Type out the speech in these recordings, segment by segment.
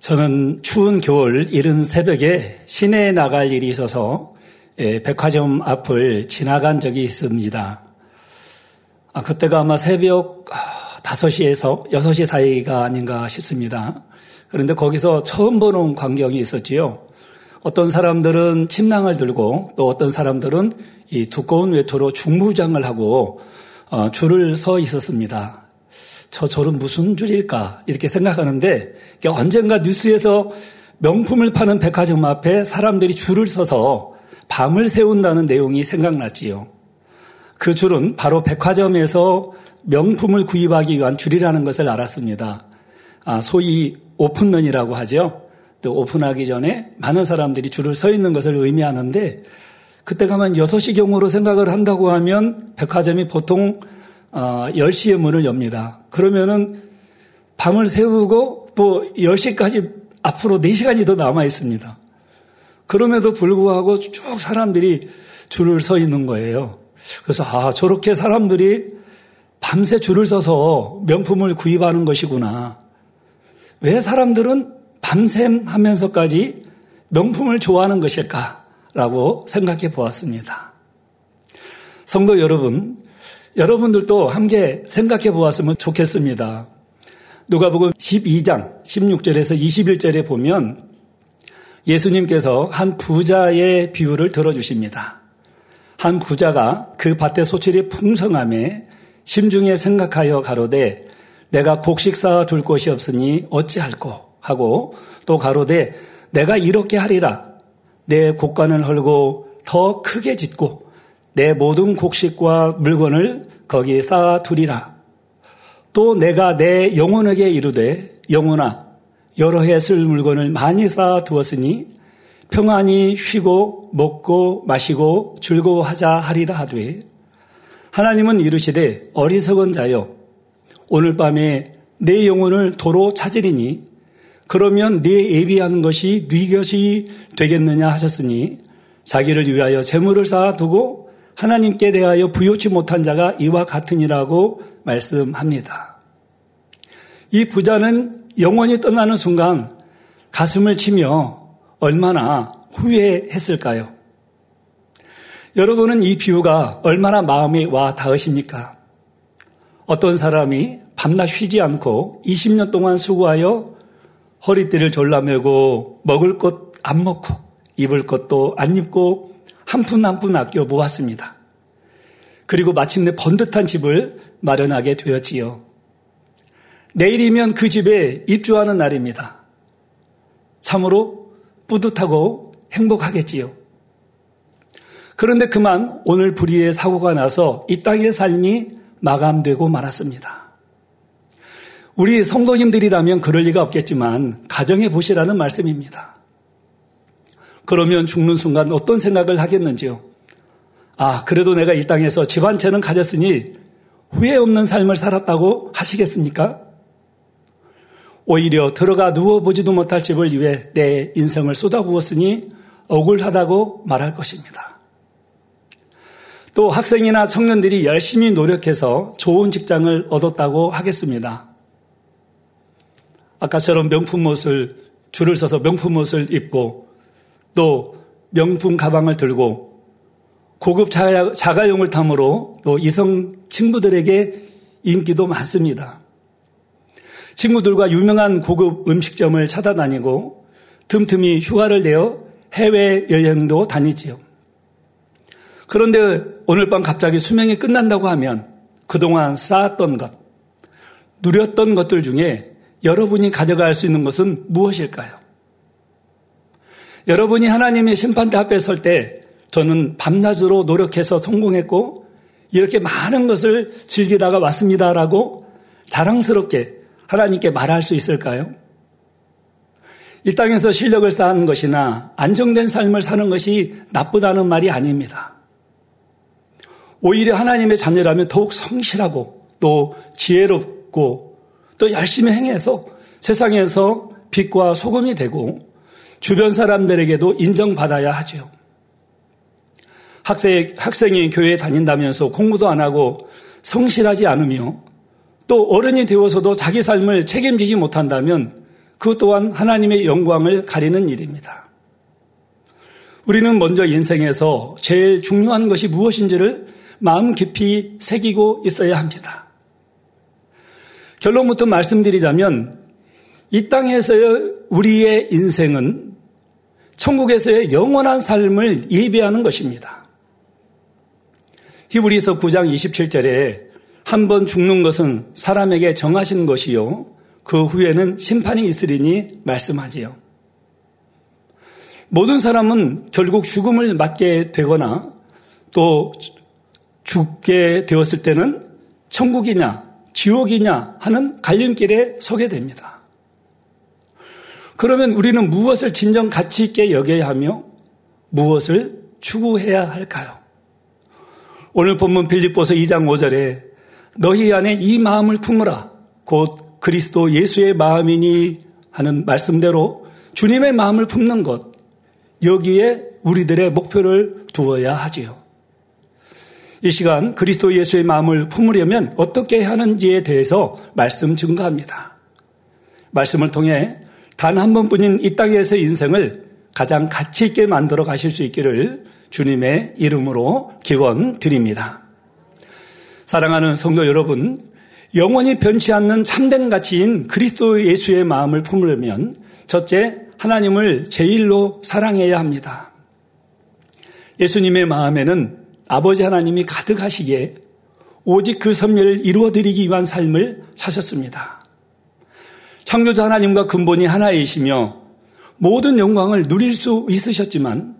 저는 추운 겨울 이른 새벽에 시내에 나갈 일이 있어서 백화점 앞을 지나간 적이 있습니다. 그때가 아마 새벽 5시에서 6시 사이가 아닌가 싶습니다. 그런데 거기서 처음 보는 광경이 있었지요. 어떤 사람들은 침낭을 들고 또 어떤 사람들은 이 두꺼운 외투로 중무장을 하고 줄을 서 있었습니다. 저 줄은 무슨 줄일까 이렇게 생각하는데 언젠가 뉴스에서 명품을 파는 백화점 앞에 사람들이 줄을 서서 밤을 새운다는 내용이 생각났지요. 그 줄은 바로 백화점에서 명품을 구입하기 위한 줄이라는 것을 알았습니다. 소위 오픈런이라고 하죠. 또 오픈하기 전에 많은 사람들이 줄을 서 있는 것을 의미하는데 그때가 한 6시경으로 생각을 한다고 하면 백화점이 보통 10시에 문을 엽니다. 그러면은 밤을 새우고 또 10시까지 앞으로 4시간이 더 남아 있습니다. 그럼에도 불구하고 쭉 사람들이 줄을 서 있는 거예요. 그래서 저렇게 사람들이 밤새 줄을 서서 명품을 구입하는 것이구나. 왜 사람들은 밤샘하면서까지 명품을 좋아하는 것일까라고 생각해 보았습니다. 성도 여러분, 여러분들도 함께 생각해 보았으면 좋겠습니다. 누가복음 12장 16절에서 21절에 보면 예수님께서 한 부자의 비유를 들어주십니다. 한 부자가 그 밭의 소출이 풍성함에 심중에 생각하여 가로되 내가 곡식 쌓아 둘 곳이 없으니 어찌할꼬 하고 또 가로되 내가 이렇게 하리라 내 곡간을 헐고 더 크게 짓고 내 모든 곡식과 물건을 거기에 쌓아두리라. 또 내가 내 영혼에게 이르되 영혼아 여러 해 쓸 물건을 많이 쌓아두었으니 평안히 쉬고 먹고 마시고 즐거워하자 하리라 하되 하나님은 이르시되 어리석은 자여 오늘 밤에 내 영혼을 도로 찾으리니 그러면 네 예비하는 것이 네 것이 되겠느냐 하셨으니 자기를 위하여 재물을 쌓아두고 하나님께 대하여 부요치 못한 자가 이와 같으니라고 말씀합니다. 이 부자는 영원히 떠나는 순간 가슴을 치며 얼마나 후회했을까요? 여러분은 이 비유가 얼마나 마음에 와 닿으십니까? 어떤 사람이 밤낮 쉬지 않고 20년 동안 수고하여 허리띠를 졸라매고 먹을 것 안 먹고 입을 것도 안 입고 한 푼 한 푼 아껴 모았습니다. 그리고 마침내 번듯한 집을 마련하게 되었지요. 내일이면 그 집에 입주하는 날입니다. 참으로 뿌듯하고 행복하겠지요. 그런데 그만 오늘 불의의 사고가 나서 이 땅의 삶이 마감되고 말았습니다. 우리 성도님들이라면 그럴 리가 없겠지만 가정해 보시라는 말씀입니다. 그러면 죽는 순간 어떤 생각을 하겠는지요? 그래도 내가 이 땅에서 집 한 채는 가졌으니 후회 없는 삶을 살았다고 하시겠습니까? 오히려 들어가 누워보지도 못할 집을 위해 내 인생을 쏟아부었으니 억울하다고 말할 것입니다. 또 학생이나 청년들이 열심히 노력해서 좋은 직장을 얻었다고 하겠습니다. 아까처럼 명품 옷을 줄을 서서 명품 옷을 입고 또 명품 가방을 들고 고급 자가용을 탐으로 또 이성 친구들에게 인기도 많습니다. 친구들과 유명한 고급 음식점을 찾아다니고 틈틈이 휴가를 내어 해외여행도 다니지요. 그런데 오늘 밤 갑자기 수명이 끝난다고 하면 그동안 쌓았던 것, 누렸던 것들 중에 여러분이 가져갈 수 있는 것은 무엇일까요? 여러분이 하나님의 심판대 앞에 설 때 저는 밤낮으로 노력해서 성공했고 이렇게 많은 것을 즐기다가 왔습니다라고 자랑스럽게 하나님께 말할 수 있을까요? 이 땅에서 실력을 쌓은 것이나 안정된 삶을 사는 것이 나쁘다는 말이 아닙니다. 오히려 하나님의 자녀라면 더욱 성실하고 또 지혜롭고 또 열심히 행해서 세상에서 빛과 소금이 되고 주변 사람들에게도 인정받아야 하죠. 학생이 교회에 다닌다면서 공부도 안 하고 성실하지 않으며 또 어른이 되어서도 자기 삶을 책임지지 못한다면 그것 또한 하나님의 영광을 가리는 일입니다. 우리는 먼저 인생에서 제일 중요한 것이 무엇인지를 마음 깊이 새기고 있어야 합니다. 결론부터 말씀드리자면 이 땅에서의 우리의 인생은 천국에서의 영원한 삶을 예비하는 것입니다. 히브리서 9장 27절에 한 번 죽는 것은 사람에게 정하신 것이요 그 후에는 심판이 있으리니 말씀하지요. 모든 사람은 결국 죽음을 맞게 되거나 또 죽게 되었을 때는 천국이냐 지옥이냐 하는 갈림길에 서게 됩니다. 그러면 우리는 무엇을 진정 가치 있게 여겨야 하며 무엇을 추구해야 할까요? 오늘 본문 빌립보서 2장 5절에 너희 안에 이 마음을 품으라 곧 그리스도 예수의 마음이니 하는 말씀대로 주님의 마음을 품는 것, 여기에 우리들의 목표를 두어야 하지요. 이 시간 그리스도 예수의 마음을 품으려면 어떻게 하는지에 대해서 말씀 증거합니다. 말씀을 통해 단 한 번뿐인 이 땅에서의 인생을 가장 가치 있게 만들어 가실 수 있기를 주님의 이름으로 기원 드립니다. 사랑하는 성도 여러분, 영원히 변치 않는 참된 가치인 그리스도 예수의 마음을 품으려면 첫째, 하나님을 제일로 사랑해야 합니다. 예수님의 마음에는 아버지 하나님이 가득하시기에 오직 그 섭리를 이루어드리기 위한 삶을 사셨습니다. 창조자 하나님과 근본이 하나이시며 모든 영광을 누릴 수 있으셨지만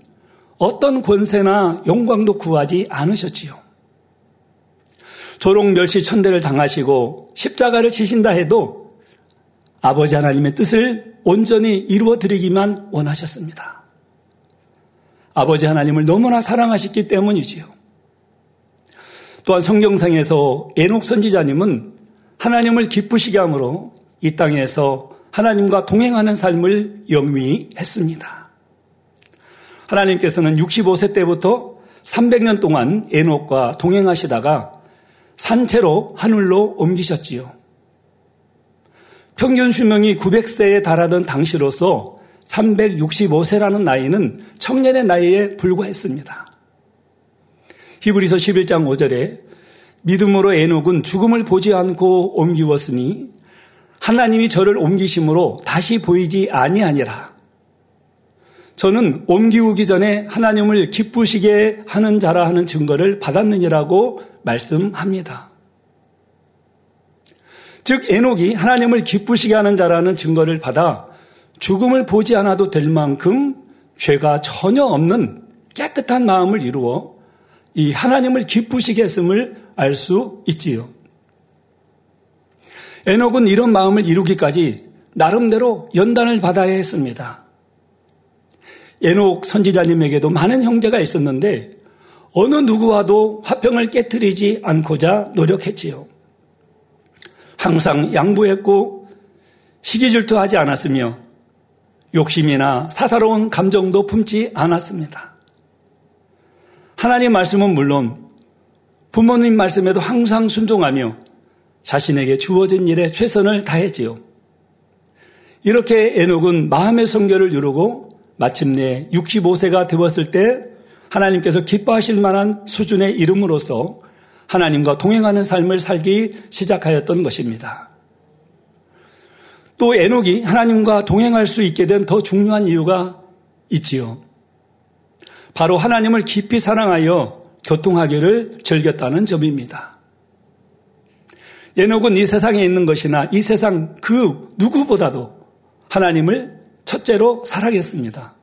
어떤 권세나 영광도 구하지 않으셨지요. 조롱 멸시 천대를 당하시고 십자가를 지신다 해도 아버지 하나님의 뜻을 온전히 이루어드리기만 원하셨습니다. 아버지 하나님을 너무나 사랑하셨기 때문이지요. 또한 성경상에서 에녹 선지자님은 하나님을 기쁘시게 함으로 이 땅에서 하나님과 동행하는 삶을 영위했습니다. 하나님께서는 65세 때부터 300년 동안 에녹과 동행하시다가 산채로 하늘로 옮기셨지요. 평균 수명이 900세에 달하던 당시로서 365세라는 나이는 청년의 나이에 불과했습니다. 히브리서 11장 5절에 믿음으로 에녹은 죽음을 보지 않고 옮기었으니 하나님이 저를 옮기심으로 다시 보이지 아니하니라. 저는 옮기우기 전에 하나님을 기쁘시게 하는 자라 하는 증거를 받았느니라고 말씀합니다. 즉 에녹이 하나님을 기쁘시게 하는 자라는 증거를 받아 죽음을 보지 않아도 될 만큼 죄가 전혀 없는 깨끗한 마음을 이루어 이 하나님을 기쁘시게 했음을 알 수 있지요. 에녹은 이런 마음을 이루기까지 나름대로 연단을 받아야 했습니다. 에녹 선지자님에게도 많은 형제가 있었는데 어느 누구와도 화평을 깨트리지 않고자 노력했지요. 항상 양보했고 시기질투하지 않았으며 욕심이나 사사로운 감정도 품지 않았습니다. 하나님 말씀은 물론 부모님 말씀에도 항상 순종하며 자신에게 주어진 일에 최선을 다했지요. 이렇게 에녹은 마음의 성결을 이루고 마침내 65세가 되었을 때 하나님께서 기뻐하실 만한 수준에 이름으로써 하나님과 동행하는 삶을 살기 시작하였던 것입니다. 또 에녹이 하나님과 동행할 수 있게 된 더 중요한 이유가 있지요. 바로 하나님을 깊이 사랑하여 교통하기를 즐겼다는 점입니다. 에녹은 이 세상에 있는 것이나 이 세상 그 누구보다도 하나님을 첫째로 사랑했습니다.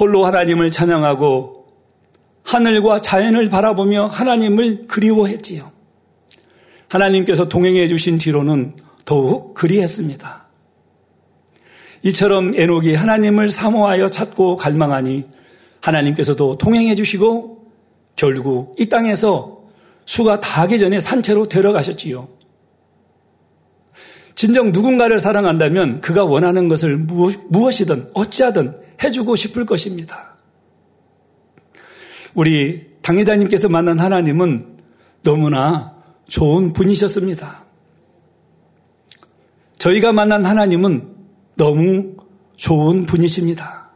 홀로 하나님을 찬양하고 하늘과 자연을 바라보며 하나님을 그리워했지요. 하나님께서 동행해 주신 뒤로는 더욱 그리했습니다. 이처럼 에녹이 하나님을 사모하여 찾고 갈망하니 하나님께서도 동행해 주시고 결국 이 땅에서 수가 다하기 전에 산채로 데려가셨지요. 진정 누군가를 사랑한다면 그가 원하는 것을 무엇이든 어찌하든 해주고 싶을 것입니다. 우리 당회장님께서 만난 하나님은 너무나 좋은 분이셨습니다. 저희가 만난 하나님은 너무 좋은 분이십니다.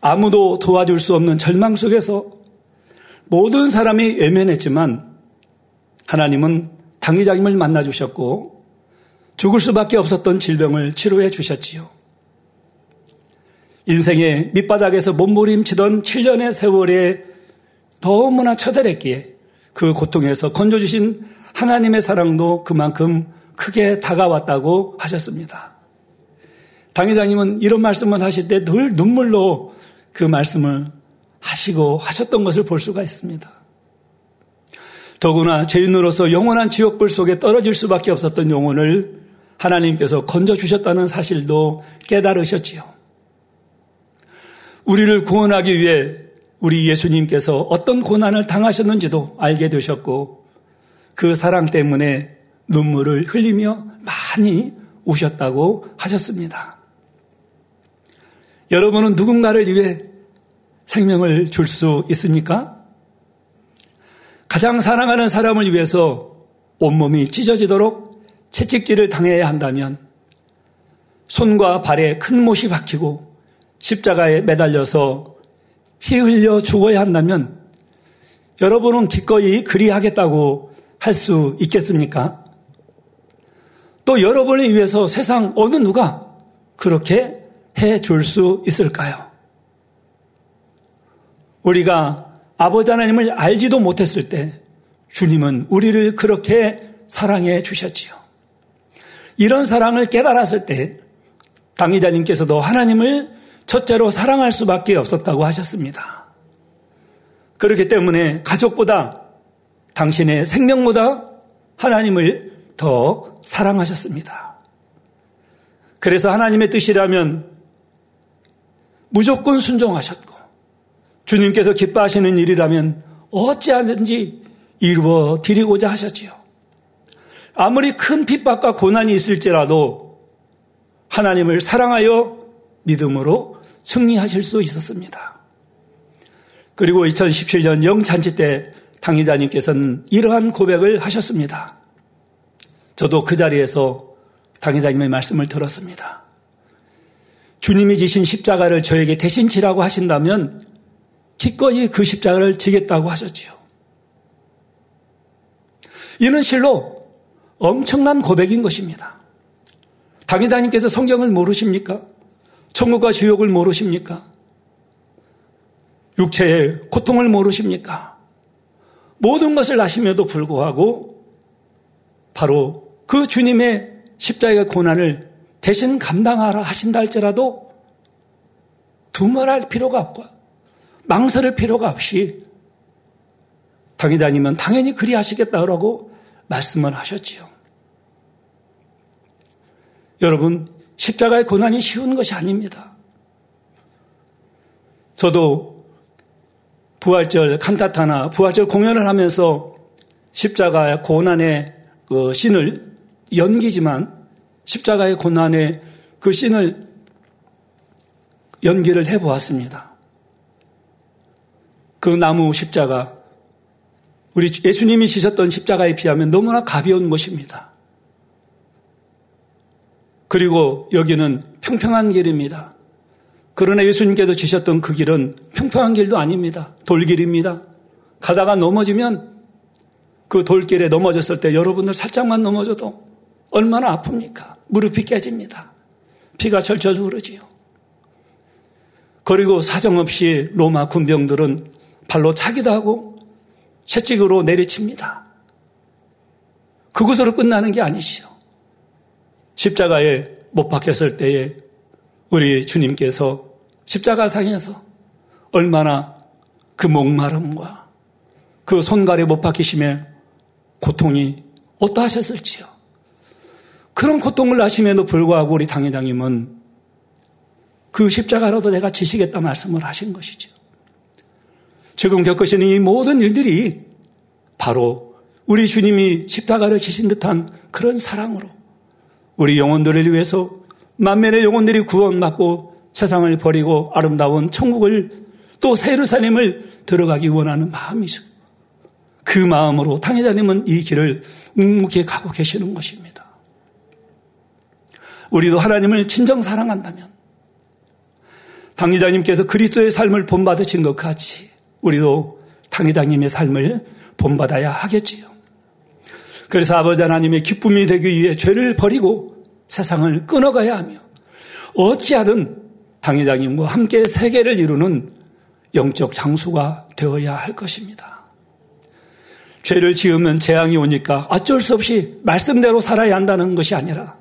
아무도 도와줄 수 없는 절망 속에서 모든 사람이 외면했지만 하나님은 당의자님을 만나 주셨고 죽을 수밖에 없었던 질병을 치료해 주셨지요. 인생의 밑바닥에서 몸부림치던 7년의 세월에 너무나 처절했기에 그 고통에서 건져주신 하나님의 사랑도 그만큼 크게 다가왔다고 하셨습니다. 당회장님은 이런 말씀을 하실 때 늘 눈물로 그 말씀을 하시고 하셨던 것을 볼 수가 있습니다. 더구나 죄인으로서 영원한 지옥불 속에 떨어질 수밖에 없었던 영혼을 하나님께서 건져주셨다는 사실도 깨달으셨지요. 우리를 구원하기 위해 우리 예수님께서 어떤 고난을 당하셨는지도 알게 되셨고 그 사랑 때문에 눈물을 흘리며 많이 우셨다고 하셨습니다. 여러분은 누군가를 위해 생명을 줄 수 있습니까? 가장 사랑하는 사람을 위해서 온몸이 찢어지도록 채찍질을 당해야 한다면 손과 발에 큰 못이 박히고 십자가에 매달려서 피 흘려 죽어야 한다면 여러분은 기꺼이 그리하겠다고 할 수 있겠습니까? 또 여러분을 위해서 세상 어느 누가 그렇게 해줄 수 있을까요? 우리가 아버지 하나님을 알지도 못했을 때 주님은 우리를 그렇게 사랑해 주셨지요. 이런 사랑을 깨달았을 때 당의자님께서도 하나님을 첫째로 사랑할 수밖에 없었다고 하셨습니다. 그렇기 때문에 가족보다 당신의 생명보다 하나님을 더 사랑하셨습니다. 그래서 하나님의 뜻이라면 무조건 순종하셨고 주님께서 기뻐하시는 일이라면 어찌하든지 이루어 드리고자 하셨지요. 아무리 큰 핍박과 고난이 있을지라도 하나님을 사랑하여 믿음으로 승리하실 수 있었습니다. 그리고 2017년 영잔치 때 당의자님께서는 이러한 고백을 하셨습니다. 저도 그 자리에서 당의자님의 말씀을 들었습니다. 주님이 지신 십자가를 저에게 대신 지라고 하신다면 기꺼이 그 십자가를 지겠다고 하셨지요. 이는 실로 엄청난 고백인 것입니다. 당의자님께서 성경을 모르십니까? 천국과 지옥을 모르십니까? 육체의 고통을 모르십니까? 모든 것을 아심에도 불구하고 바로 그 주님의 십자가의 고난을 대신 감당하라 하신다 할지라도 두말할 필요가 없고 망설일 필요가 없이 당의자님은 당연히 그리하시겠다라고 말씀을 하셨지요. 여러분, 십자가의 고난이 쉬운 것이 아닙니다. 저도 부활절 칸타타나 부활절 공연을 하면서 십자가의 고난의 그 씬을 연기지만 십자가의 고난의 그 씬을 연기를 해보았습니다. 그 나무 십자가, 우리 예수님이 지셨던 십자가에 비하면 너무나 가벼운 것입니다. 그리고 여기는 평평한 길입니다. 그러나 예수님께서 지셨던 그 길은 평평한 길도 아닙니다. 돌길입니다. 가다가 넘어지면 그 돌길에 넘어졌을 때 여러분들 살짝만 넘어져도 얼마나 아픕니까? 무릎이 깨집니다. 피가 철철 흐르지요. 그리고 사정없이 로마 군병들은 발로 차기도 하고 채찍으로 내리칩니다. 그것으로 끝나는 게 아니시죠. 십자가에 못 박혔을 때에 우리 주님께서 십자가상에서 얼마나 그 목마름과 그 손갈에 못 박히심의 고통이 어떠하셨을지요. 그런 고통을 아심에도 불구하고 우리 당회장님은 그 십자가라도 내가 지시겠다 말씀을 하신 것이죠. 지금 겪으시는 이 모든 일들이 바로 우리 주님이 십자가를 지신 듯한 그런 사랑으로 우리 영혼들을 위해서 만면의 영혼들이 구원받고 세상을 버리고 아름다운 천국을 또 새 예루살렘을 들어가기 원하는 마음이죠. 그 마음으로 당회자님은 이 길을 묵묵히 가고 계시는 것입니다. 우리도 하나님을 진정 사랑한다면 당리자님께서 그리스도의 삶을 본받으신 것 같이 우리도 당리자님의 삶을 본받아야 하겠지요. 그래서 아버지 하나님의 기쁨이 되기 위해 죄를 버리고 세상을 끊어가야 하며 어찌하든 당회장님과 함께 세계를 이루는 영적 장수가 되어야 할 것입니다. 죄를 지으면 재앙이 오니까 어쩔 수 없이 말씀대로 살아야 한다는 것이 아니라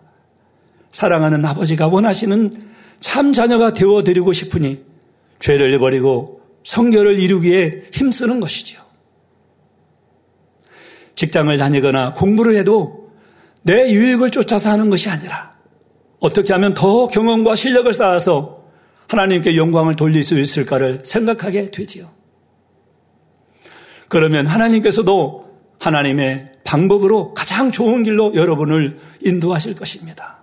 사랑하는 아버지가 원하시는 참 자녀가 되어드리고 싶으니 죄를 버리고 성결을 이루기에 힘쓰는 것이지요. 직장을 다니거나 공부를 해도 내 유익을 쫓아서 하는 것이 아니라 어떻게 하면 더 경험과 실력을 쌓아서 하나님께 영광을 돌릴 수 있을까를 생각하게 되지요. 그러면 하나님께서도 하나님의 방법으로 가장 좋은 길로 여러분을 인도하실 것입니다.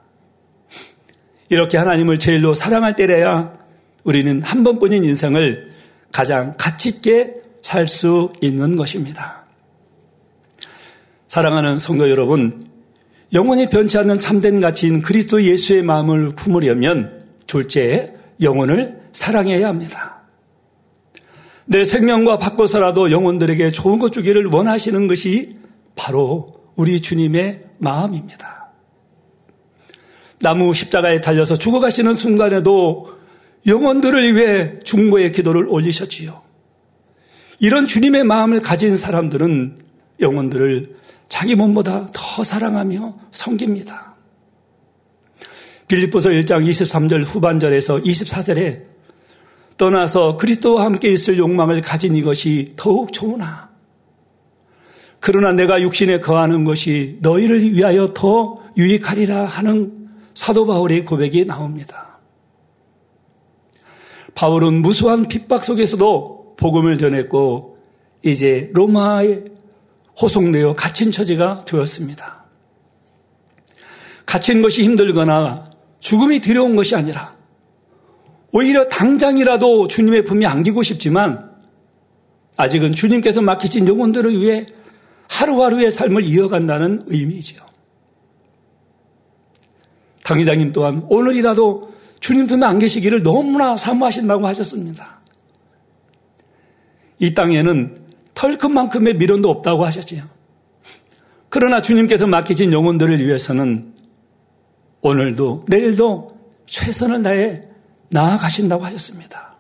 이렇게 하나님을 제일로 사랑할 때래야 우리는 한 번뿐인 인생을 가장 가치 있게 살 수 있는 것입니다. 사랑하는 성도 여러분, 영원히 변치 않는 참된 가치인 그리스도 예수의 마음을 품으려면 둘째, 영혼을 사랑해야 합니다. 내 생명과 바꿔서라도 영혼들에게 좋은 것 주기를 원하시는 것이 바로 우리 주님의 마음입니다. 나무 십자가에 달려서 죽어가시는 순간에도 영혼들을 위해 중보의 기도를 올리셨지요. 이런 주님의 마음을 가진 사람들은 영혼들을 자기 몸보다 더 사랑하며 섬깁니다. 빌립보서 1장 23절 후반절에서 24절에 떠나서 그리스도와 함께 있을 욕망을 가진 이것이 더욱 좋으나 그러나 내가 육신에 거하는 것이 너희를 위하여 더 유익하리라 하는 사도 바울의 고백이 나옵니다. 바울은 무수한 핍박 속에서도 복음을 전했고 이제 로마의 호송되어 갇힌 처지가 되었습니다. 갇힌 것이 힘들거나 죽음이 두려운 것이 아니라 오히려 당장이라도 주님의 품에 안기고 싶지만 아직은 주님께서 맡기신 영혼들을 위해 하루하루의 삶을 이어간다는 의미이지요. 당회장님 또한 오늘이라도 주님 품에 안 계시기를 너무나 사모하신다고 하셨습니다. 이 땅에는 털끝만큼의 미련도 없다고 하셨지요. 그러나 주님께서 맡기신 영혼들을 위해서는 오늘도 내일도 최선을 다해 나아가신다고 하셨습니다.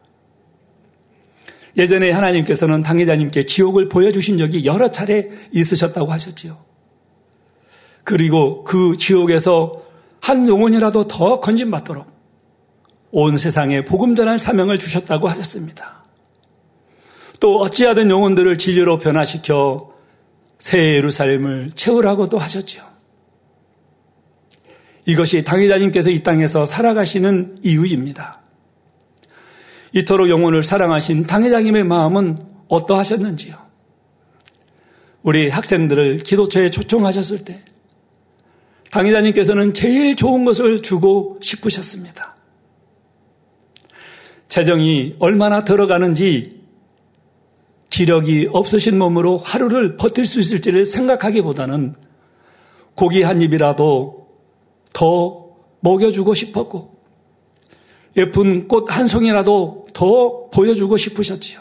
예전에 하나님께서는 당회장님께 지옥을 보여주신 적이 여러 차례 있으셨다고 하셨지요. 그리고 그 지옥에서 한 영혼이라도 더 건진받도록 온 세상에 복음 전할 사명을 주셨다고 하셨습니다. 또 어찌하든 영혼들을 진리로 변화시켜 새 예루살렘을 채우라고도 하셨지요. 이것이 당회장님께서 이 땅에서 살아가시는 이유입니다. 이토록 영혼을 사랑하신 당회장님의 마음은 어떠하셨는지요? 우리 학생들을 기도처에 초청하셨을 때 당회장님께서는 제일 좋은 것을 주고 싶으셨습니다. 재정이 얼마나 들어가는지 기력이 없으신 몸으로 하루를 버틸 수 있을지를 생각하기보다는 고기 한 입이라도 더 먹여주고 싶었고 예쁜 꽃 한 송이라도 더 보여주고 싶으셨지요.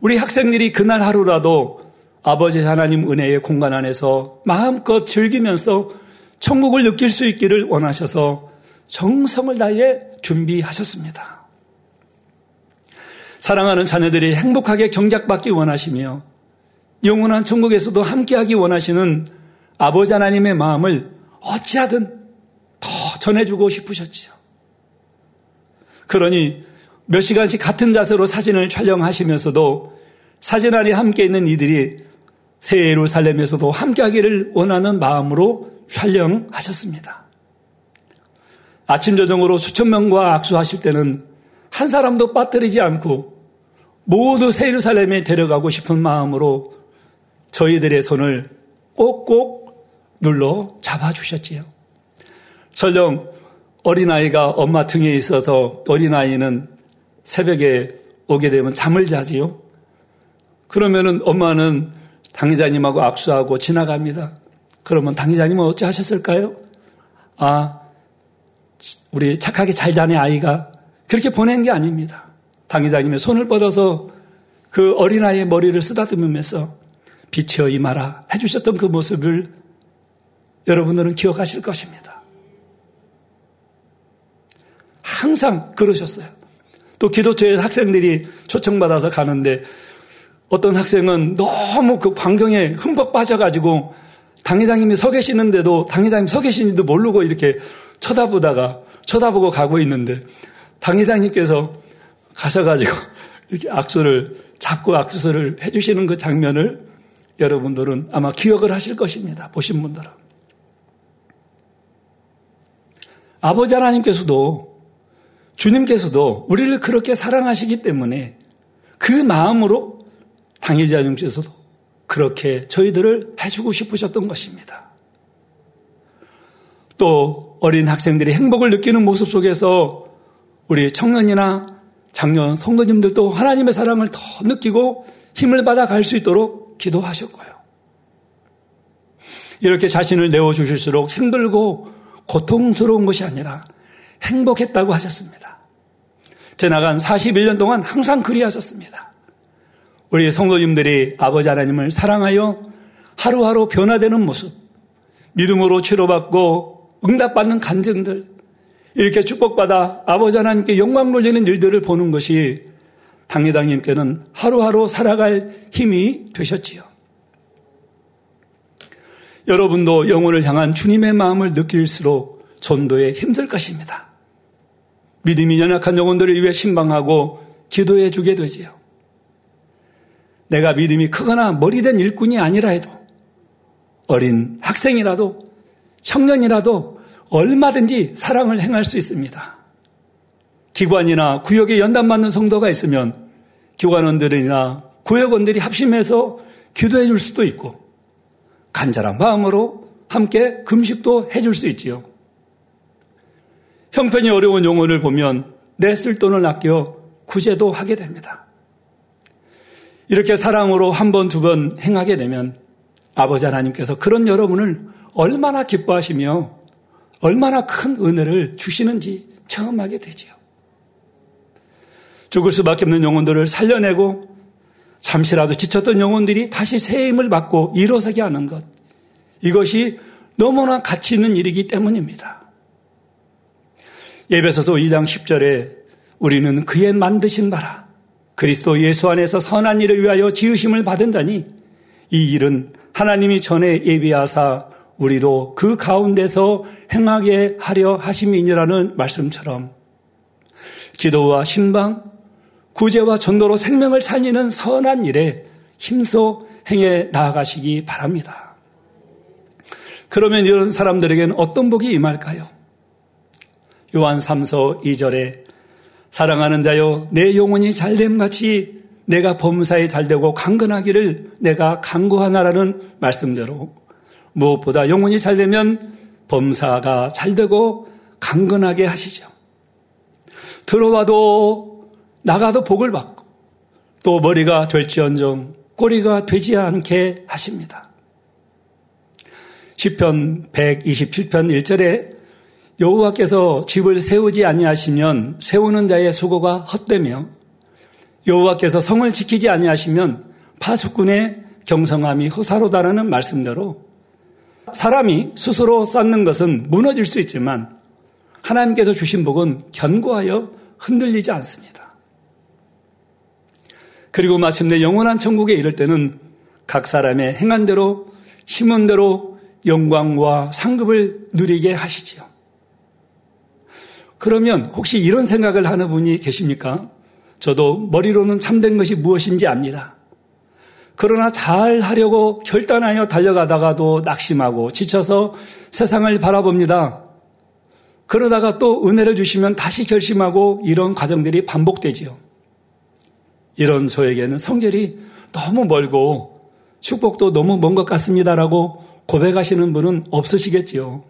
우리 학생들이 그날 하루라도 아버지 하나님 은혜의 공간 안에서 마음껏 즐기면서 천국을 느낄 수 있기를 원하셔서 정성을 다해 준비하셨습니다. 사랑하는 자녀들이 행복하게 경작받기 원하시며 영원한 천국에서도 함께하기 원하시는 아버지 하나님의 마음을 어찌하든 더 전해주고 싶으셨지요. 그러니 몇 시간씩 같은 자세로 사진을 촬영하시면서도 사진 안에 함께 있는 이들이 새 예루살렘에서도 함께하기를 원하는 마음으로 촬영하셨습니다. 아침 저녁으로 수천 명과 악수하실 때는 한 사람도 빠뜨리지 않고 모두 새 예루살렘에 데려가고 싶은 마음으로 저희들의 손을 꼭꼭 눌러 잡아주셨지요. 설령 어린아이가 엄마 등에 있어서 어린아이는 새벽에 오게 되면 잠을 자지요. 그러면은 엄마는 당회장님하고 악수하고 지나갑니다. 그러면 당회장님은 어찌 하셨을까요? 아, 우리 착하게 잘 자네 아이가 그렇게 보낸 게 아닙니다. 당회장님의 손을 뻗어서 그 어린아이의 머리를 쓰다듬으면서 빛이여 임하라 해주셨던 그 모습을 여러분들은 기억하실 것입니다. 항상 그러셨어요. 또 기도처에 학생들이 초청받아서 가는데 어떤 학생은 너무 그 광경에 흠뻑 빠져가지고 당회장님이 서 계시는데도 당회장님 서 계시는지도 모르고 이렇게 쳐다보고 가고 있는데 당회장님께서 가셔가지고 이렇게 악수를 잡고 악수를 해주시는 그 장면을 여러분들은 아마 기억을 하실 것입니다. 보신 분들은. 아버지 하나님께서도 주님께서도 우리를 그렇게 사랑하시기 때문에 그 마음으로 당회장님께서도 그렇게 저희들을 해주고 싶으셨던 것입니다. 또 어린 학생들이 행복을 느끼는 모습 속에서 우리 청년이나 장년 성도님들도 하나님의 사랑을 더 느끼고 힘을 받아 갈 수 있도록 기도하셨고요. 이렇게 자신을 내어주실수록 힘들고 고통스러운 것이 아니라 행복했다고 하셨습니다. 지나간 41년 동안 항상 그리하셨습니다. 우리 성도님들이 아버지 하나님을 사랑하여 하루하루 변화되는 모습, 믿음으로 치료받고 응답받는 간증들, 이렇게 축복받아 아버지 하나님께 영광 돌리는 일들을 보는 것이 당회장님께는 하루하루 살아갈 힘이 되셨지요. 여러분도 영혼을 향한 주님의 마음을 느낄수록 전도에 힘들 것입니다. 믿음이 연약한 영혼들을 위해 신방하고 기도해 주게 되지요. 내가 믿음이 크거나 머리된 일꾼이 아니라 해도 어린 학생이라도 청년이라도 얼마든지 사랑을 행할 수 있습니다. 기관이나 구역에 연단받는 성도가 있으면 기관원들이나 구역원들이 합심해서 기도해 줄 수도 있고 간절한 마음으로 함께 금식도 해줄 수 있지요. 형편이 어려운 영혼을 보면 내 쓸 돈을 아껴 구제도 하게 됩니다. 이렇게 사랑으로 한 번, 두 번 행하게 되면 아버지 하나님께서 그런 여러분을 얼마나 기뻐하시며 얼마나 큰 은혜를 주시는지 체험하게 되지요. 죽을 수밖에 없는 영혼들을 살려내고 잠시라도 지쳤던 영혼들이 다시 새 힘을 받고 일어서게 하는 것, 이것이 너무나 가치 있는 일이기 때문입니다. 에베소서 2장 10절에 우리는 그의 만드신 바라 그리스도 예수 안에서 선한 일을 위하여 지으심을 받은다니 이 일은 하나님이 전에 예비하사 우리로 그 가운데서 행하게 하려 하심이니라는 말씀처럼 기도와 신방, 구제와 전도로 생명을 살리는 선한 일에 힘써 행해 나아가시기 바랍니다. 그러면 이런 사람들에게는 어떤 복이 임할까요? 요한 3서 2절에 사랑하는 자여 내 영혼이 잘됨같이 내가 범사에 잘되고 강건하기를 내가 간구하나라는 말씀대로 무엇보다 영혼이 잘되면 범사가 잘되고 강건하게 하시죠. 들어와도 나가도 복을 받고 또 머리가 될지언정 꼬리가 되지 않게 하십니다. 시편 127편 1절에 여호와께서 집을 세우지 아니하시면 세우는 자의 수고가 헛되며 여호와께서 성을 지키지 아니하시면 파수꾼의 경성함이 허사로다라는 말씀대로 사람이 스스로 쌓는 것은 무너질 수 있지만 하나님께서 주신 복은 견고하여 흔들리지 않습니다. 그리고 마침내 영원한 천국에 이를 때는 각 사람의 행한 대로 심은 대로 영광과 상급을 누리게 하시지요. 그러면 혹시 이런 생각을 하는 분이 계십니까? 저도 머리로는 참된 것이 무엇인지 압니다. 그러나 잘 하려고 결단하여 달려가다가도 낙심하고 지쳐서 세상을 바라봅니다. 그러다가 또 은혜를 주시면 다시 결심하고 이런 과정들이 반복되지요. 이런 저에게는 성결이 너무 멀고 축복도 너무 먼 것 같습니다라고 고백하시는 분은 없으시겠지요.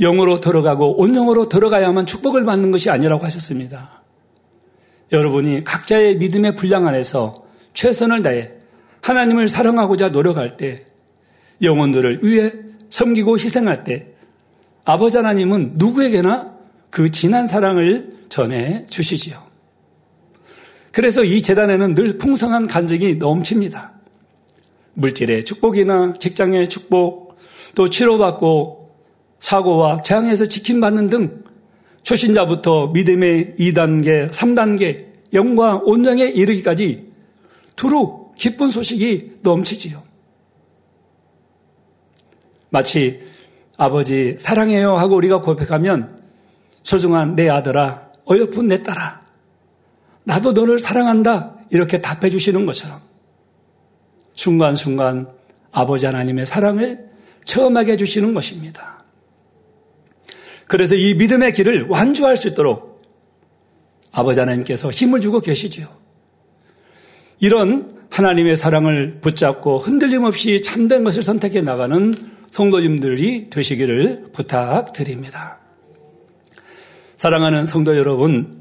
영으로 들어가고 온영으로 들어가야만 축복을 받는 것이 아니라고 하셨습니다. 여러분이 각자의 믿음의 분량 안에서 최선을 다해 하나님을 사랑하고자 노력할 때, 영혼들을 위해 섬기고 희생할 때 아버지 하나님은 누구에게나 그 진한 사랑을 전해 주시지요. 그래서 이 제단에는 늘 풍성한 간증이 넘칩니다. 물질의 축복이나 직장의 축복, 또 치료받고 사고와 재앙에서 지킴받는 등 초신자부터 믿음의 2단계, 3단계, 영과 온전에 이르기까지 두루 기쁜 소식이 넘치지요. 마치 아버지 사랑해요 하고 우리가 고백하면 소중한 내 아들아, 어여쁜 내 딸아, 나도 너를 사랑한다 이렇게 답해 주시는 것처럼 순간순간 아버지 하나님의 사랑을 체험하게 해주시는 것입니다. 그래서 이 믿음의 길을 완주할 수 있도록 아버지 하나님께서 힘을 주고 계시지요. 이런 하나님의 사랑을 붙잡고 흔들림 없이 참된 것을 선택해 나가는 성도님들이 되시기를 부탁드립니다. 사랑하는 성도 여러분,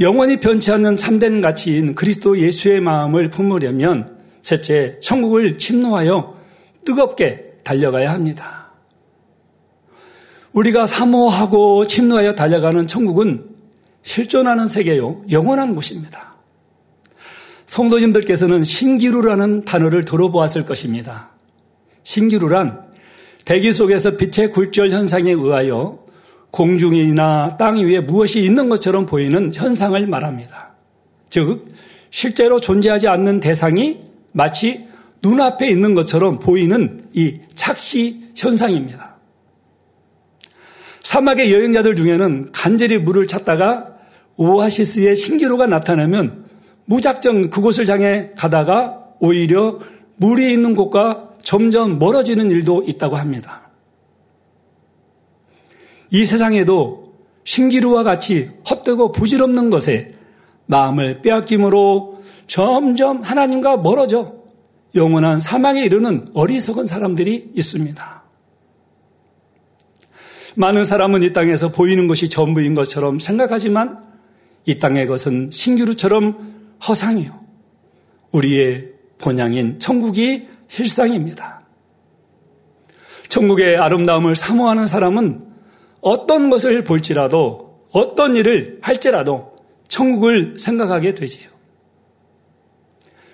영원히 변치 않는 참된 가치인 그리스도 예수의 마음을 품으려면 셋째, 천국을 침노하여 뜨겁게 달려가야 합니다. 우리가 사모하고 침노하여 달려가는 천국은 실존하는 세계요, 영원한 곳입니다. 성도님들께서는 신기루라는 단어를 들어보았을 것입니다. 신기루란 대기 속에서 빛의 굴절 현상에 의하여 공중이나 땅 위에 무엇이 있는 것처럼 보이는 현상을 말합니다. 즉, 실제로 존재하지 않는 대상이 마치 눈앞에 있는 것처럼 보이는 이 착시 현상입니다. 사막의 여행자들 중에는 간절히 물을 찾다가 오아시스의 신기루가 나타나면 무작정 그곳을 향해 가다가 오히려 물이 있는 곳과 점점 멀어지는 일도 있다고 합니다. 이 세상에도 신기루와 같이 헛되고 부질없는 것에 마음을 빼앗김으로 점점 하나님과 멀어져 영원한 사망에 이르는 어리석은 사람들이 있습니다. 많은 사람은 이 땅에서 보이는 것이 전부인 것처럼 생각하지만 이 땅의 것은 신기루처럼 허상이요, 우리의 본향인 천국이 실상입니다. 천국의 아름다움을 사모하는 사람은 어떤 것을 볼지라도, 어떤 일을 할지라도 천국을 생각하게 되지요.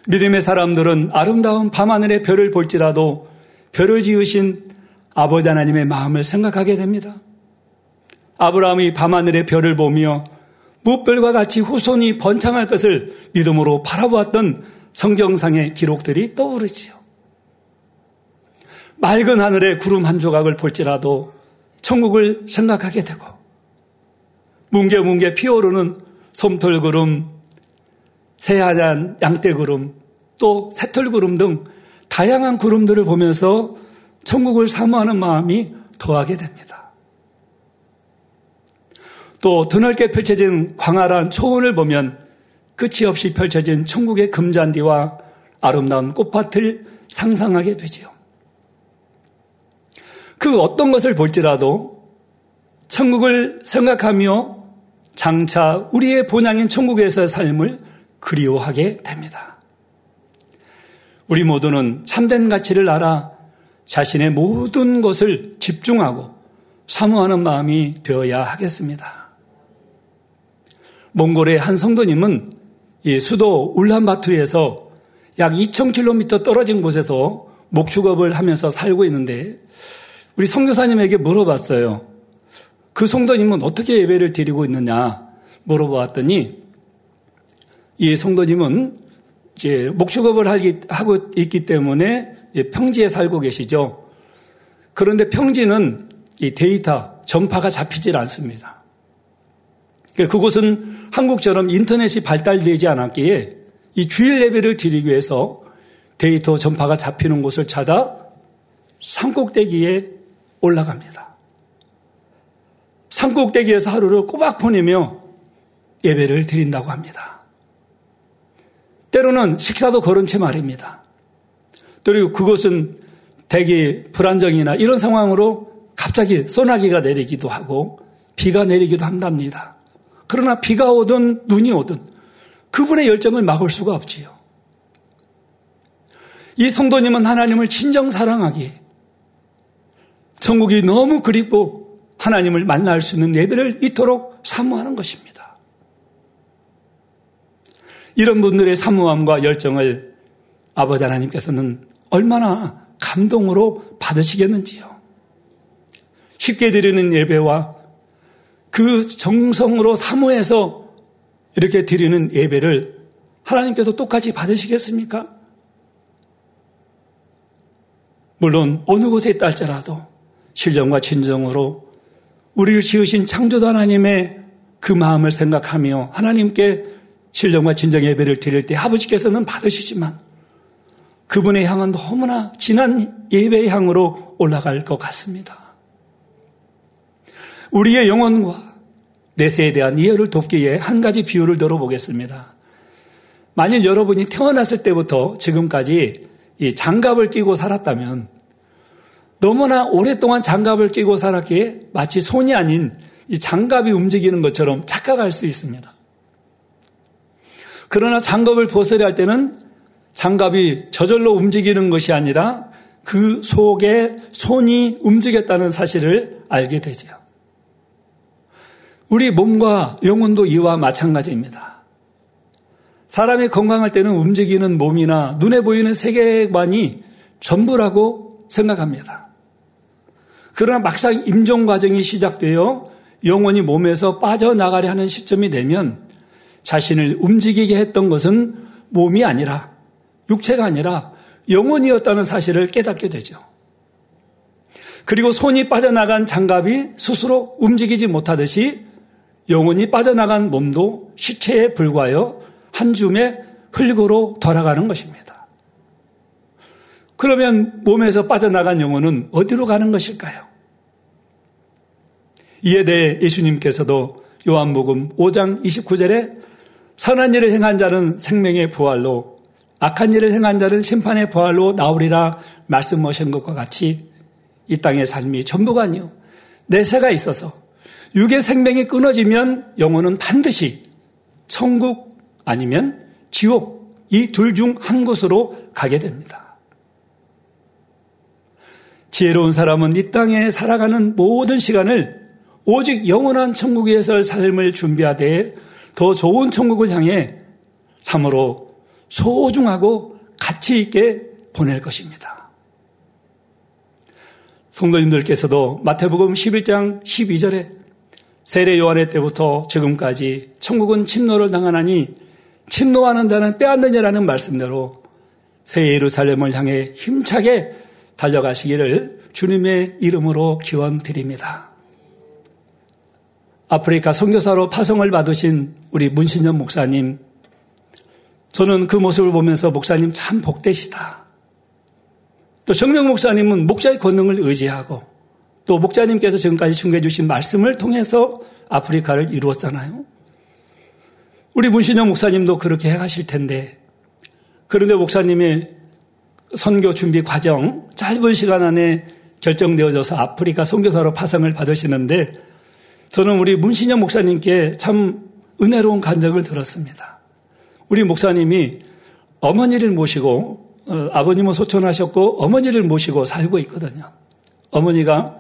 믿음의 사람들은 아름다운 밤하늘의 별을 볼지라도 별을 지으신 아버지 하나님의 마음을 생각하게 됩니다. 아브라함이 밤하늘의 별을 보며 무별과 같이 후손이 번창할 것을 믿음으로 바라보았던 성경상의 기록들이 떠오르지요. 맑은 하늘의 구름 한 조각을 볼지라도 천국을 생각하게 되고, 뭉게뭉게 피어오르는 솜털구름, 새하얀 양떼구름, 또 새털구름 등 다양한 구름들을 보면서 천국을 사모하는 마음이 더하게 됩니다. 또 드넓게 펼쳐진 광활한 초원을 보면 끝이 없이 펼쳐진 천국의 금잔디와 아름다운 꽃밭을 상상하게 되지요. 그 어떤 것을 볼지라도 천국을 생각하며 장차 우리의 본향인 천국에서의 삶을 그리워하게 됩니다. 우리 모두는 참된 가치를 알아 자신의 모든 것을 집중하고 사모하는 마음이 되어야 하겠습니다. 몽골의 한 성도님은 이 수도 울란바토르에서 약 2000km 떨어진 곳에서 목축업을 하면서 살고 있는데 우리 선교사님에게 물어봤어요. 그 성도님은 어떻게 예배를 드리고 있느냐 물어보았더니 이 성도님은 이제 목축업을 하고 있기 때문에 평지에 살고 계시죠. 그런데 평지는 이 데이터, 전파가 잡히질 않습니다. 그곳은 한국처럼 인터넷이 발달되지 않았기에 이 주일 예배를 드리기 위해서 데이터 전파가 잡히는 곳을 찾아 산꼭대기에 올라갑니다. 산꼭대기에서 하루를 꼬박 보내며 예배를 드린다고 합니다. 때로는 식사도 거른 채 말입니다. 그리고 그곳은 대기 불안정이나 이런 상황으로 갑자기 소나기가 내리기도 하고 비가 내리기도 한답니다. 그러나 비가 오든 눈이 오든 그분의 열정을 막을 수가 없지요. 이 성도님은 하나님을 진정 사랑하기에 천국이 너무 그립고 하나님을 만날 수 있는 예배를 이토록 사모하는 것입니다. 이런 분들의 사모함과 열정을 아버지 하나님께서는 얼마나 감동으로 받으시겠는지요. 쉽게 드리는 예배와 그 정성으로 사모해서 이렇게 드리는 예배를 하나님께서 똑같이 받으시겠습니까? 물론 어느 곳에 있달지라도 신령과 진정으로 우리를 지으신 창조자 하나님의 그 마음을 생각하며 하나님께 신령과 진정 예배를 드릴 때 아버지께서는 받으시지만 그분의 향은 너무나 진한 예배의 향으로 올라갈 것 같습니다. 우리의 영혼과 내세에 대한 이해를 돕기에 한 가지 비유를 들어보겠습니다. 만일 여러분이 태어났을 때부터 지금까지 이 장갑을 끼고 살았다면 너무나 오랫동안 장갑을 끼고 살았기에 마치 손이 아닌 이 장갑이 움직이는 것처럼 착각할 수 있습니다. 그러나 장갑을 벗으려 할 때는 장갑이 저절로 움직이는 것이 아니라 그 속에 손이 움직였다는 사실을 알게 되죠. 우리 몸과 영혼도 이와 마찬가지입니다. 사람이 건강할 때는 움직이는 몸이나 눈에 보이는 세계관이 전부라고 생각합니다. 그러나 막상 임종 과정이 시작되어 영혼이 몸에서 빠져나가려 하는 시점이 되면 자신을 움직이게 했던 것은 몸이 아니라 육체가 아니라 영혼이었다는 사실을 깨닫게 되죠. 그리고 손이 빠져나간 장갑이 스스로 움직이지 못하듯이 영혼이 빠져나간 몸도 시체에 불과하여 한 줌의 흙으로 돌아가는 것입니다. 그러면 몸에서 빠져나간 영혼은 어디로 가는 것일까요? 이에 대해 예수님께서도 요한복음 5장 29절에 선한 일을 행한 자는 생명의 부활로 악한 일을 행한 자는 심판의 부활로 나오리라 말씀하신 것과 같이 이 땅의 삶이 전부가 아니요 내세가 있어서 육의 생명이 끊어지면 영혼은 반드시 천국 아니면 지옥 이 둘 중 한 곳으로 가게 됩니다. 지혜로운 사람은 이 땅에 살아가는 모든 시간을 오직 영원한 천국에서의 삶을 준비하되 더 좋은 천국을 향해 참으로 소중하고 가치 있게 보낼 것입니다. 성도님들께서도 마태복음 11장 12절에 세례 요한의 때부터 지금까지 천국은 침노를 당하나니 침노하는 자는 빼앗느니라는 말씀대로 새 예루살렘을 향해 힘차게 달려가시기를 주님의 이름으로 기원드립니다. 아프리카 선교사로 파송을 받으신 우리 문신연 목사님, 저는 그 모습을 보면서 목사님 참 복되시다. 또 정명 목사님은 목자의 권능을 의지하고 또 목자님께서 지금까지 전해 주신 말씀을 통해서 아프리카를 이루었잖아요. 우리 문신영 목사님도 그렇게 하실 텐데, 그런데 목사님의 선교 준비 과정 짧은 시간 안에 결정되어져서 아프리카 선교사로 파송을 받으시는데 저는 우리 문신영 목사님께 참 은혜로운 간증을 들었습니다. 우리 목사님이 어머니를 모시고 아버님은 소천하셨고 어머니를 모시고 살고 있거든요. 어머니가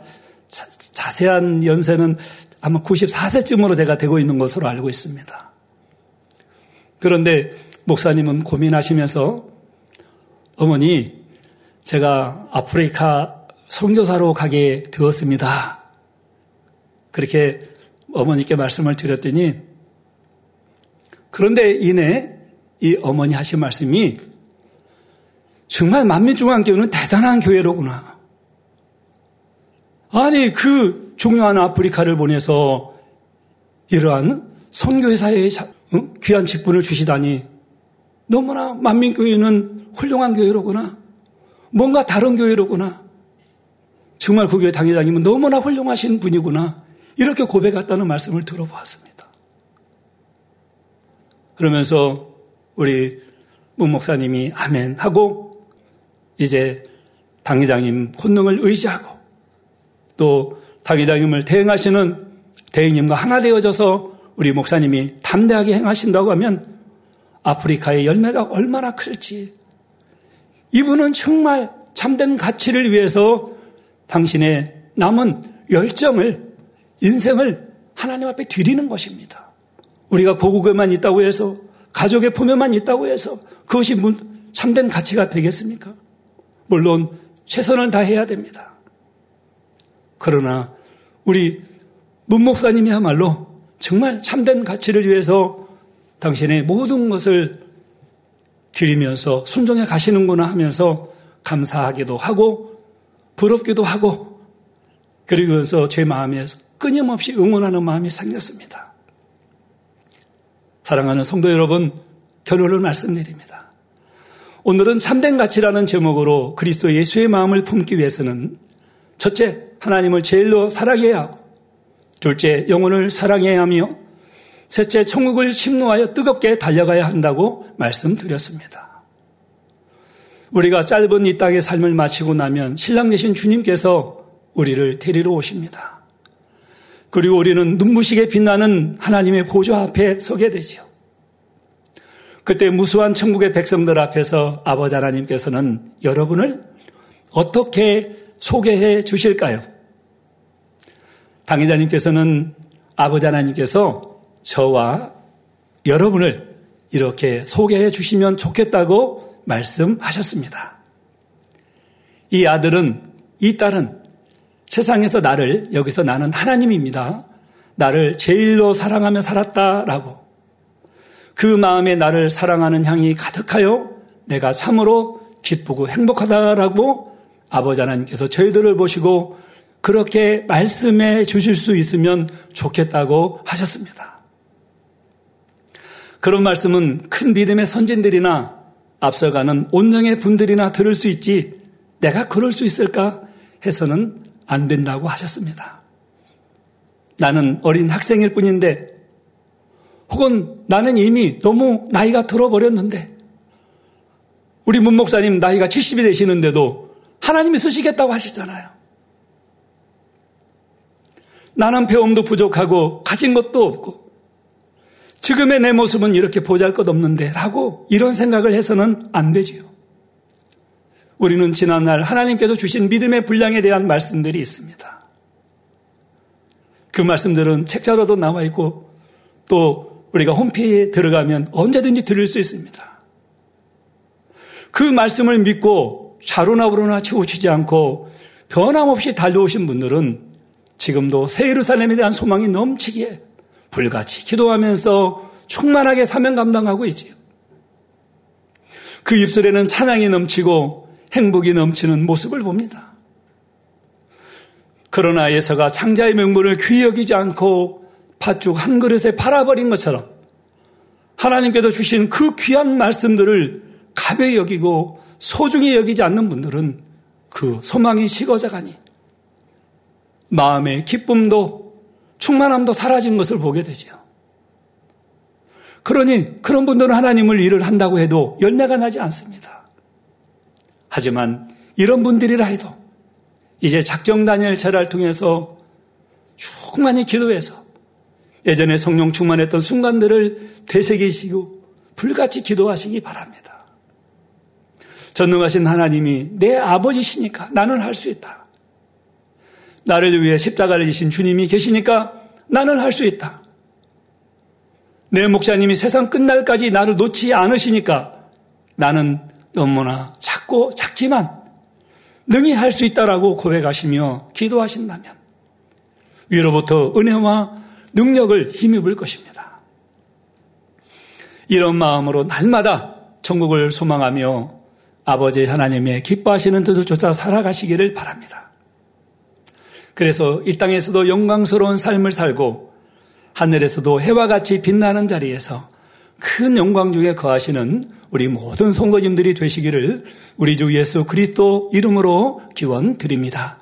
자세한 연세는 아마 94세쯤으로 제가 되고 있는 것으로 알고 있습니다. 그런데 목사님은 고민하시면서 어머니, 제가 아프리카 선교사로 가게 되었습니다. 그렇게 어머니께 말씀을 드렸더니 그런데 이내 이 어머니 하신 말씀이 정말 만민중앙교회는 대단한 교회로구나. 아니 그 중요한 아프리카를 보내서 이러한 선교사의 귀한 직분을 주시다니 너무나 만민교회는 훌륭한 교회로구나. 뭔가 다른 교회로구나. 정말 그 교회 당회장님은 너무나 훌륭하신 분이구나. 이렇게 고백했다는 말씀을 들어보았습니다. 그러면서 우리 문 목사님이 아멘 하고 이제 당회장님 혼능을 의지하고 또 당회장님을 대행하시는 대행님과 하나 되어져서 우리 목사님이 담대하게 행하신다고 하면 아프리카의 열매가 얼마나 클지, 이분은 정말 참된 가치를 위해서 당신의 남은 열정을 인생을 하나님 앞에 드리는 것입니다. 우리가 고국에만 있다고 해서, 가족의 품에만 있다고 해서 그것이 참된 가치가 되겠습니까? 물론 최선을 다해야 됩니다. 그러나 우리 문 목사님이야말로 정말 참된 가치를 위해서 당신의 모든 것을 드리면서 순종해 가시는구나 하면서 감사하기도 하고 부럽기도 하고, 그러면서 제 마음에 끊임없이 응원하는 마음이 생겼습니다. 사랑하는 성도 여러분, 결론을 말씀드립니다. 오늘은 참된 가치라는 제목으로 그리스도 예수의 마음을 품기 위해서는 첫째, 하나님을 제일로 사랑해야 하고, 둘째, 영혼을 사랑해야 하며, 셋째, 천국을 심노하여 뜨겁게 달려가야 한다고 말씀드렸습니다. 우리가 짧은 이 땅의 삶을 마치고 나면 신랑 되신 주님께서 우리를 데리러 오십니다. 그리고 우리는 눈부시게 빛나는 하나님의 보좌 앞에 서게 되죠. 그때 무수한 천국의 백성들 앞에서 아버지 하나님께서는 여러분을 어떻게 소개해 주실까요? 당의자님께서는 아버지 하나님께서 저와 여러분을 이렇게 소개해 주시면 좋겠다고 말씀하셨습니다. 이 아들은, 이 딸은 세상에서 나를, 여기서 나는 하나님입니다. 나를 제일로 사랑하며 살았다라고. 그 마음에 나를 사랑하는 향이 가득하여 내가 참으로 기쁘고 행복하다라고 아버지 하나님께서 저희들을 보시고 그렇게 말씀해 주실 수 있으면 좋겠다고 하셨습니다. 그런 말씀은 큰 믿음의 선진들이나 앞서가는 온영의 분들이나 들을 수 있지, 내가 그럴 수 있을까 해서는 안 된다고 하셨습니다. 나는 어린 학생일 뿐인데, 혹은 나는 이미 너무 나이가 들어버렸는데, 우리 문 목사님 나이가 70이 되시는데도 하나님이 쓰시겠다고 하시잖아요. 나는 배움도 부족하고 가진 것도 없고 지금의 내 모습은 이렇게 보잘것없는데 라고 이런 생각을 해서는 안 되지요. 우리는 지난날 하나님께서 주신 믿음의 분량에 대한 말씀들이 있습니다. 그 말씀들은 책자로도 나와있고 또 우리가 홈페이지에 들어가면 언제든지 들을 수 있습니다. 그 말씀을 믿고 좌로나우로나 치우치지 않고 변함없이 달려오신 분들은 지금도 새 예루살렘에 대한 소망이 넘치기에 불같이 기도하면서 충만하게 사명 감당하고 있지요. 그 입술에는 찬양이 넘치고 행복이 넘치는 모습을 봅니다. 그러나 예서가 창자의 명분을 귀히 여기지 않고 팥죽 한 그릇에 팔아버린 것처럼 하나님께서 주신 그 귀한 말씀들을 가벼이 여기고 소중히 여기지 않는 분들은 그 소망이 식어져가니 마음의 기쁨도 충만함도 사라진 것을 보게 되죠. 그러니 그런 분들은 하나님을 일을 한다고 해도 열매가 나지 않습니다. 하지만 이런 분들이라 해도 이제 작정 다니엘 제라를 통해서 충만히 기도해서 예전에 성령 충만했던 순간들을 되새기시고 불같이 기도하시기 바랍니다. 전능하신 하나님이 내 아버지시니까 나는 할 수 있다. 나를 위해 십자가를 지신 주님이 계시니까 나는 할 수 있다. 내 목사님이 세상 끝날까지 나를 놓지 않으시니까 나는 너무나 작고 작지만 능히 할 수 있다라고 고백하시며 기도하신다면 위로부터 은혜와 능력을 힘입을 것입니다. 이런 마음으로 날마다 천국을 소망하며 아버지 하나님의 기뻐하시는 뜻을 쫓아 살아가시기를 바랍니다. 그래서 이 땅에서도 영광스러운 삶을 살고 하늘에서도 해와 같이 빛나는 자리에서 큰 영광 중에 거하시는 우리 모든 성도님들이 되시기를 우리 주 예수 그리스도 이름으로 기원 드립니다.